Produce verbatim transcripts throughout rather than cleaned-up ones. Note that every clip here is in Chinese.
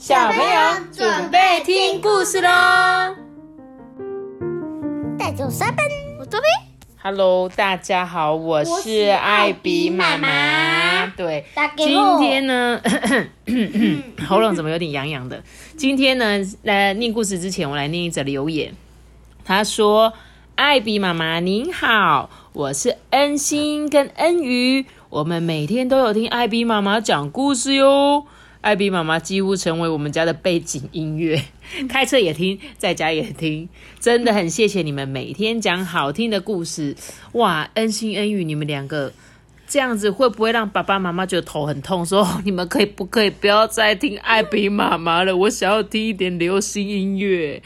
小朋友准备听故事咯，带走沙班，我多贝。Hello， 大家好，我是艾比妈妈。对，今天呢，喉咙怎么有点痒痒的？今天呢，来念故事之前，我来念一则留言。他说：“艾比妈妈您好，我是恩心跟恩瑜，我们每天都有听艾比妈妈讲故事哟。艾比妈妈几乎成为我们家的背景音乐。”开车也听，在家也听，真的很谢谢你们每天讲好听的故事。哇，恩心恩语，你们两个这样子会不会让爸爸妈妈觉得头很痛，说你们可以不可以不要再听艾比妈妈了，我想要听一点流行音乐，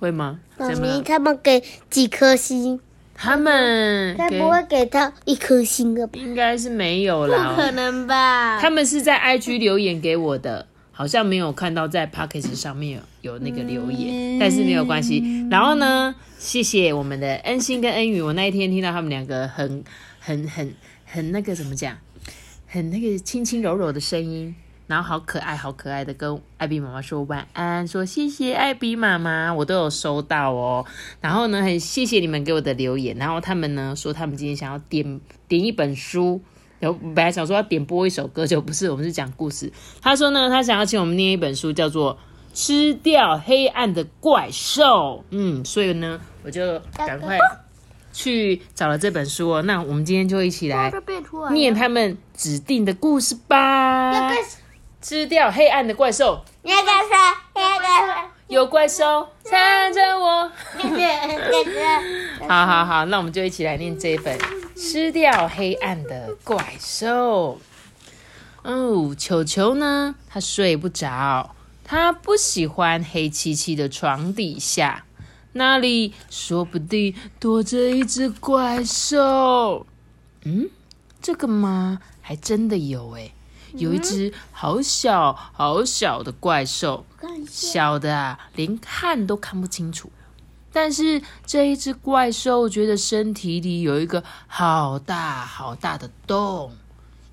会吗？妈咪他们给几颗星？他们该不会给他一颗星的吧？应该是没有啦，不可能吧？他们是在 I G 留言给我的，好像没有看到在 Podcast 上面有那个留言，但是没有关系。然后呢，谢谢我们的恩心跟恩宇，我那一天听到他们两个很很很很那个怎么讲，很那个轻轻柔柔的声音，然后好可爱好可爱的跟艾比妈妈说晚安，说谢谢艾比妈妈，我都有收到哦。然后呢，很谢谢你们给我的留言。然后他们呢说他们今天想要点点一本书。本来想说要点播一首歌，就不是，我们是讲故事。他说呢，他想要请我们念一本书，叫做《吃掉黑暗的怪兽》。嗯，所以呢，我就赶快去找了这本书哦。那我们今天就一起来念他们指定的故事吧。那个吃掉黑暗的怪兽，那个是那个有怪兽缠着我。好好好，那我们就一起来念这一本。吃掉黑暗的怪兽。哦，球球呢？他睡不着，他不喜欢黑漆漆的床底下，那里说不定躲着一只怪兽。嗯，这个吗？还真的有诶，有一只好小好小的怪兽，小的啊，连看都看不清楚。但是这一只怪兽觉得身体里有一个好大好大的洞，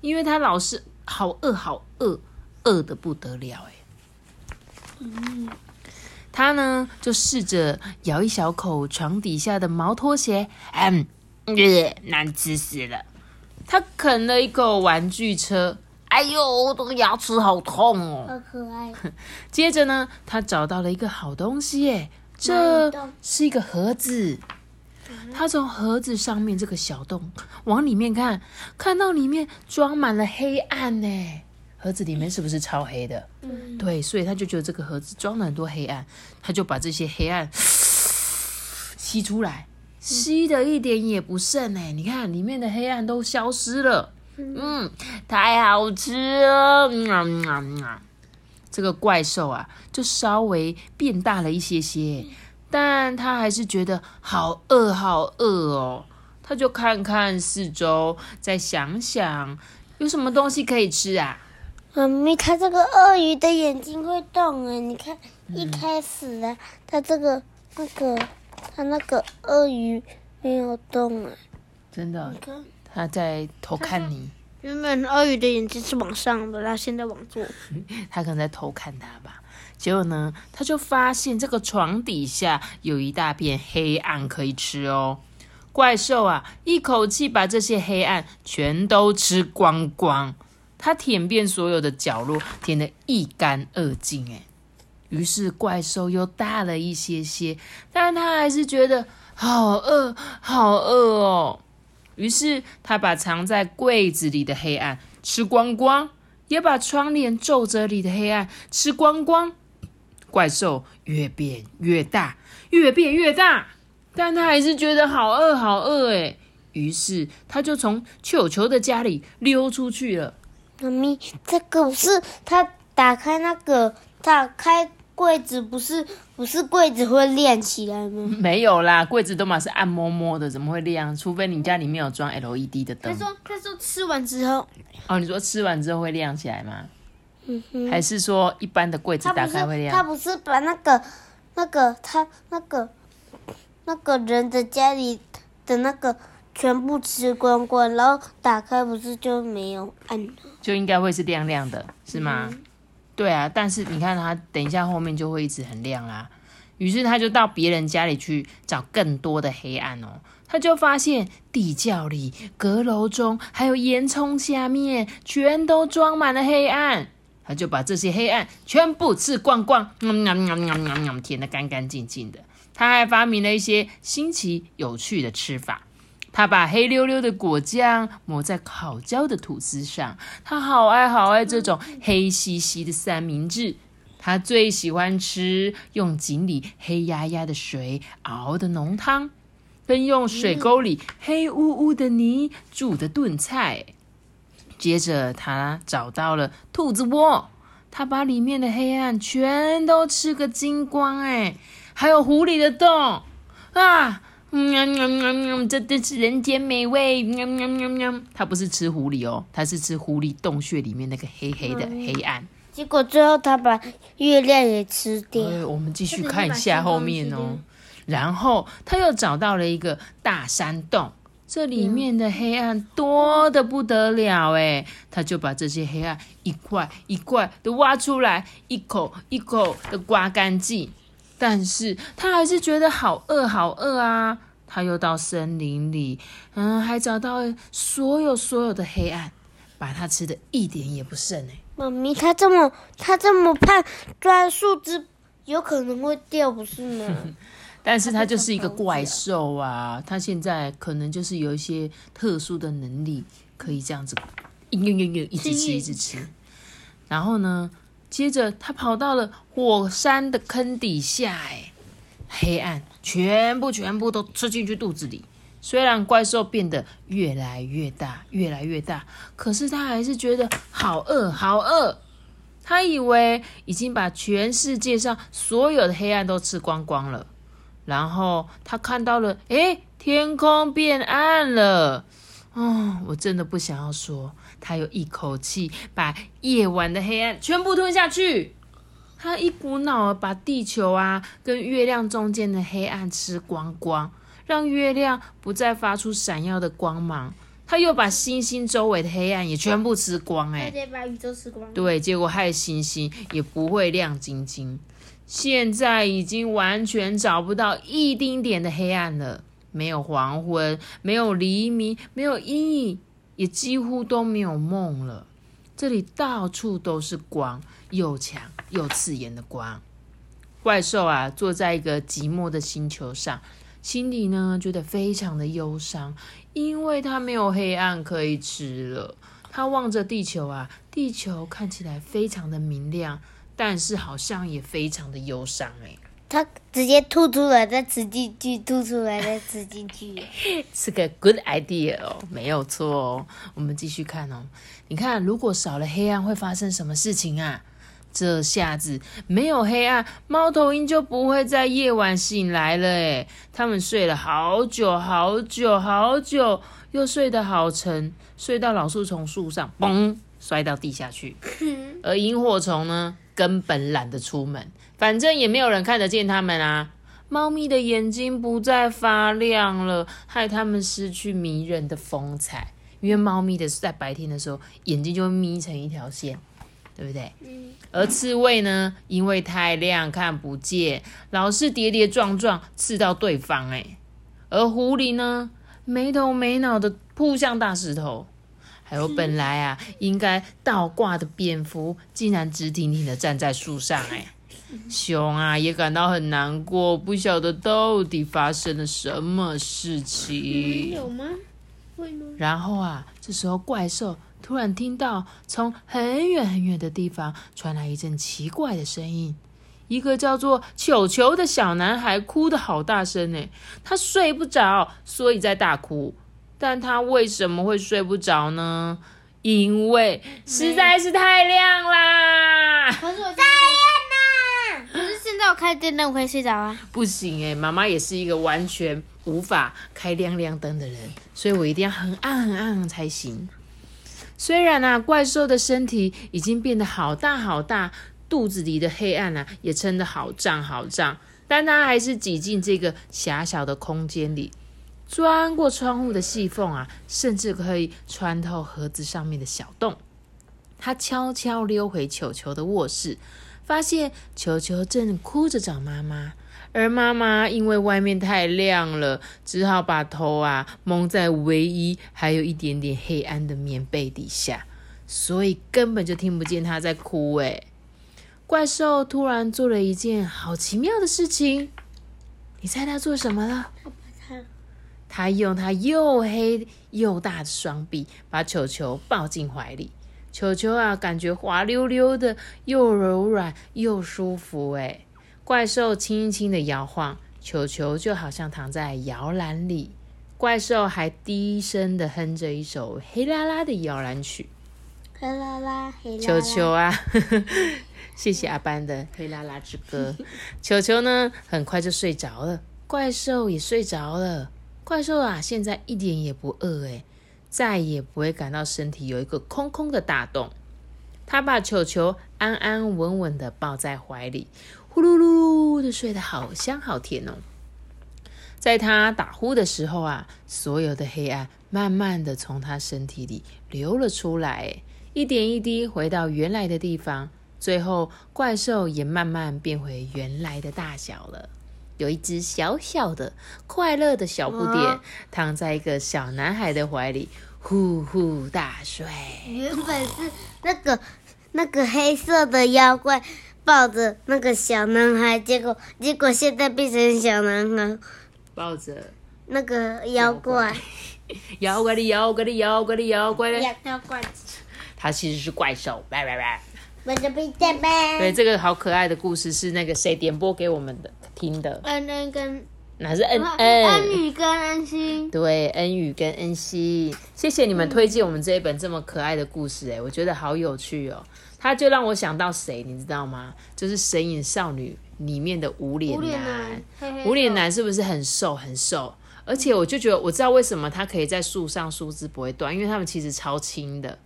因为它老是好饿好饿，饿得不得了哎。它呢就试着咬一小口床底下的毛拖鞋，嗯，难吃死了。它啃了一口玩具车，哎呦，这个牙齿好痛哦。好可爱。接着呢，它找到了一个好东西哎。这是一个盒子，他从盒子上面这个小洞往里面看，看到里面装满了黑暗耶。盒子里面是不是超黑的？嗯，对，所以他就觉得这个盒子装了很多黑暗，他就把这些黑暗吸出来，吸的一点也不剩耶。你看里面的黑暗都消失了，嗯，太好吃了，嗯啊嗯啊嗯啊。这个怪兽啊，就稍微变大了一些些，但他还是觉得好饿好饿哦。他就看看四周，再想想有什么东西可以吃啊。妈咪，他这个鳄鱼的眼睛会动哎，你看一开始啊，他这个那个他那个鳄鱼没有动哎，真的，你看他在偷看你。原本鳄鱼的眼睛是往上的，它现在往左。他可能在偷看它吧。结果呢，他就发现这个床底下有一大片黑暗可以吃哦。怪兽啊，一口气把这些黑暗全都吃光光，他舔遍所有的角落，舔得一干二净哎。于是怪兽又大了一些些，但他还是觉得好饿，好饿哦。于是他把藏在柜子里的黑暗吃光光，也把窗帘皱褶里的黑暗吃光光。怪兽越变越大，越变越大，但他还是觉得好饿好饿诶。于是他就从球球的家里溜出去了。妈咪，这个不是他打开那个打开柜子，不是不是柜子会亮起来吗？没有啦，柜子都嘛是暗摸摸的，怎么会亮？除非你家里面有装 L E D 的灯。他说他说吃完之后。哦，你说吃完之后会亮起来吗？嗯哼。还是说一般的柜子打开会亮？他不是把那个那个他那个那个人的家里的那个全部吃光光，然后打开不是就没有暗了？就应该会是亮亮的，是吗？嗯对啊，但是你看它等一下后面就会一直很亮啊，于是他就到别人家里去找更多的黑暗哦。他就发现地窖里、阁楼中还有烟囱下面全都装满了黑暗，他就把这些黑暗全部吃光光，嗯嗯嗯嗯嗯、舔得干干净净的。他还发明了一些新奇有趣的吃法，他把黑溜溜的果酱抹在烤焦的吐司上，他好爱好爱这种黑兮兮的三明治。他最喜欢吃用井里黑压压的水熬的浓汤，跟用水沟里黑乌乌的泥煮的炖菜。接着他找到了兔子窝，他把里面的黑暗全都吃个精光，哎，还有狐狸的洞啊，嗯嗯嗯嗯，这真是人间美味。嗯嗯嗯嗯，他不是吃狐狸哦，他是吃狐狸洞穴里面那个黑黑的黑暗。结果最后他把月亮也吃掉、哎、我们继续看一下后面哦。然后他又找到了一个大山洞，这里面的黑暗多得不得了耶，他就把这些黑暗一块一块的挖出来，一口一口的刮干净。但是他还是觉得好饿好饿啊，他又到森林里，嗯，还找到所有所有的黑暗，把它吃的一点也不剩耶。妈咪，他这么他这么胖，抓树枝有可能会掉，不是吗？但是他就是一个怪兽啊，他现在可能就是有一些特殊的能力，可以这样子一直吃一直吃。然后呢，接着他跑到了火山的坑底下，哎，黑暗全部全部都吃进去肚子里。虽然怪兽变得越来越大越来越大，可是他还是觉得好饿好饿。他以为已经把全世界上所有的黑暗都吃光光了，然后他看到了，诶，天空变暗了。哦，我真的不想要说，他有一口气把夜晚的黑暗全部吞下去，他一股脑儿把地球啊跟月亮中间的黑暗吃光光，让月亮不再发出闪耀的光芒。他又把星星周围的黑暗也全部吃光，哎，他得把宇宙吃光。对，结果害星星也不会亮晶晶。现在已经完全找不到一丁点的黑暗了，没有黄昏，没有黎明，没有阴影，也几乎都没有梦了。这里到处都是光，又强又刺眼的光。怪兽啊，坐在一个寂寞的星球上。心里呢觉得非常的忧伤，因为他没有黑暗可以吃了。他望着地球啊，地球看起来非常的明亮，但是好像也非常的忧伤哎。他直接吐出来再吃进去，吐出来再吃进去，是个 good idea 哦，没有错哦。我们继续看哦，你看如果少了黑暗会发生什么事情啊？这下子没有黑暗，猫头鹰就不会在夜晚醒来了耶。他们睡了好久好久好久，又睡得好沉，睡到老树从树上嘣摔到地下去。而萤火虫呢，根本懒得出门，反正也没有人看得见他们啊。猫咪的眼睛不再发亮了，害他们失去迷人的风采，因为猫咪的在白天的时候眼睛就会眯成一条线，对不对？而刺猬呢，因为太亮看不见，老是跌跌撞撞刺到对方哎。而狐狸呢，没头没脑的扑向大石头，还有本来啊应该倒挂的蝙蝠，竟然直挺挺的站在树上哎。熊啊也感到很难过，不晓得到底发生了什么事情。有吗？会吗？然后啊，这时候怪兽突然听到从很远很远的地方传来一阵奇怪的声音，一个叫做球球的小男孩哭得好大声耶，他睡不着，所以在大哭。但他为什么会睡不着呢？因为实在是太亮啦！太亮啦！可是现在我开电灯我可以睡着啊。不行耶，妈妈也是一个完全无法开亮亮灯的人，所以我一定要很暗很暗才行。虽然啊，怪兽的身体已经变得好大好大，肚子里的黑暗啊也撑得好胀好胀，但它还是挤进这个狭小的空间里，钻过窗户的细缝啊，甚至可以穿透盒子上面的小洞。他悄悄溜回球球的卧室，发现球球正哭着找妈妈，而妈妈因为外面太亮了，只好把头啊蒙在唯一还有一点点黑暗的棉被底下，所以根本就听不见他在哭耶。怪兽突然做了一件好奇妙的事情，你猜他做什么了？他用他又黑又大的双臂把球球抱进怀里，球球啊感觉滑溜溜的，又柔软又舒服诶。怪兽轻轻的摇晃，球球就好像躺在摇篮里。怪兽还低声的哼着一首黑啦啦的摇篮曲，黑啦啦黑啦啦。球球啊呵呵，谢谢阿班的黑啦啦之歌。球球呢很快就睡着了，怪兽也睡着了。怪兽啊现在一点也不饿耶，再也不会感到身体有一个空空的大洞。他把球球安安稳稳的抱在怀里，呼噜噜噜的睡得好香好甜哦。在他打呼的时候啊，所有的黑暗慢慢的从他身体里流了出来耶，一点一滴回到原来的地方，最后怪兽也慢慢变回原来的大小了。有一只小小的快乐的小不点躺在一个小男孩的怀里，呼呼大睡。原本是那个那个黑色的妖怪抱着那个小男孩，结果结果现在变成小男孩抱着那个妖怪，妖怪的妖怪的妖怪的妖怪的妖怪，他其实是怪兽。拜拜拜。我的冰蛋吧。对，这个好可爱的故事是那个谁点播给我们的听的。恩恩跟哪是恩恩？恩宇跟恩熙。对，恩宇跟恩熙，谢谢你们推荐我们这一本这么可爱的故事、欸，哎，我觉得好有趣哦。它就让我想到谁，你知道吗？就是《神隐少女》里面的无脸男。无脸男是不是很瘦很瘦？而且我就觉得我知道为什么他可以在树上树枝不会断，因为他们其实超轻的。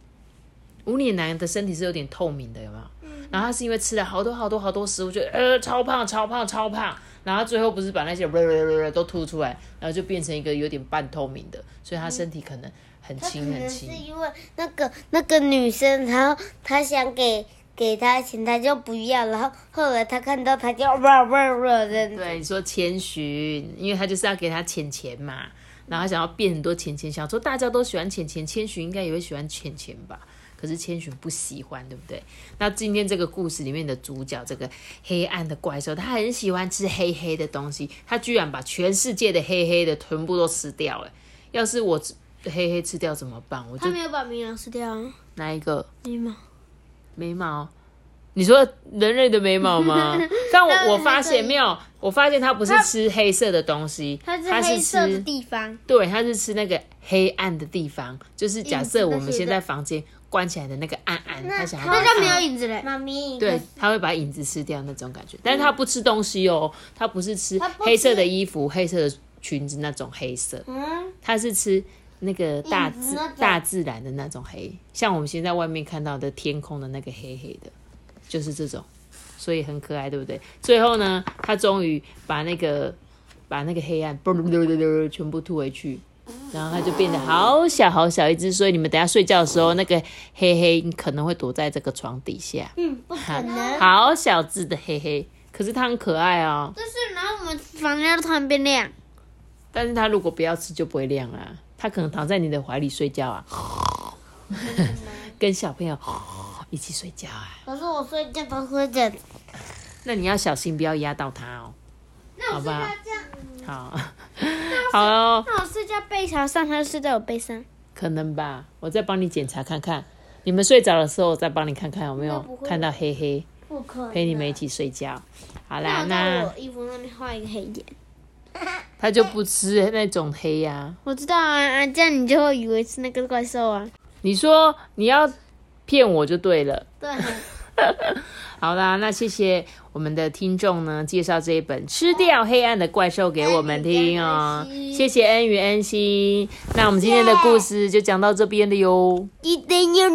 无脸男的身体是有点透明的，有没有？嗯、然后他是因为吃了好多好多好多食物，就呃超胖超胖超胖，然后最后不是把那些都吐出来，然后就变成一个有点半透明的，所以他身体可能很轻很轻。嗯、是因为那个那个女生，然后他想给给他钱，他就不要，然后后来他看到他就哇哇哇的。对，你说谦虚，因为他就是要给他钱钱嘛，然后他想要变很多钱钱，想说大家都喜欢钱钱，谦虚应该也会喜欢钱钱吧。可是千寻不喜欢，对不对？那今天这个故事里面的主角，这个黑暗的怪兽，他很喜欢吃黑黑的东西，他居然把全世界的黑黑的全部都吃掉了。要是我黑黑吃掉怎么办？我就他没有把绵羊吃掉啊。哪一个？眉毛。眉毛？你说人类的眉毛吗？但我我发现没有，我发现他不是吃黑色的东西，他是黑色的地方。对，他是吃那个黑暗的地方，就是假设我们现在房间关起来的那个暗暗，他想要那就没有影子嘞，妈咪。对，他会把影子吃掉那种感觉，但是他不吃东西哦，他不是吃黑色的衣服、黑色的裙子那种黑色，嗯，他是吃那个大自大自然的那种黑，像我们现在外面看到的天空的那个黑黑的，就是这种，所以很可爱，对不对？最后呢，他终于把那个把那个黑暗全部吐回去。然后它就变得好小好小一只，所以你们等一下睡觉的时候，那个黑黑可能会躲在这个床底下。嗯，不可能。好小只的黑黑，可是它很可爱哦。就是，然后我们房间突然变亮。但是它如果不要吃就不会亮啊，它可能躺在你的怀里睡觉啊，跟小朋友一起睡觉啊。可是我睡觉都会这样。那你要小心，不要压到它哦。那我睡觉这样。好。好哦，那我睡觉背朝上，他就睡在我背上，可能吧。我再帮你检查看看，你们睡着的时候，我再帮你看看有没有看到黑黑，不可能陪你们一起睡觉。好啦，那我衣服那边画一个黑点，他就不吃那种黑呀、啊。我知道啊，这样你就会以为是那个怪兽啊。你说你要骗我就对了。对。好啦，那谢谢。我们的听众呢介绍这一本《吃掉黑暗的怪兽》给我们听哦。谢谢恩与恩熙，那我们今天的故事就讲到这边了哟。记得要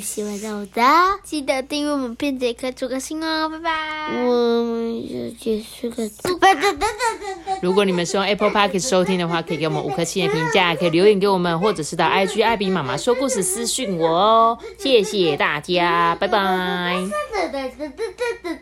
喜欢我的，记得订阅我们片子，也可以做个心哦，拜拜。我们就结束个。如果你们是用 Apple Podcast 收听的话，可以给我们五颗星的评价，可以留言给我们，或者是到 I G 艾比妈妈说故事私讯我哦。谢谢大家，拜拜。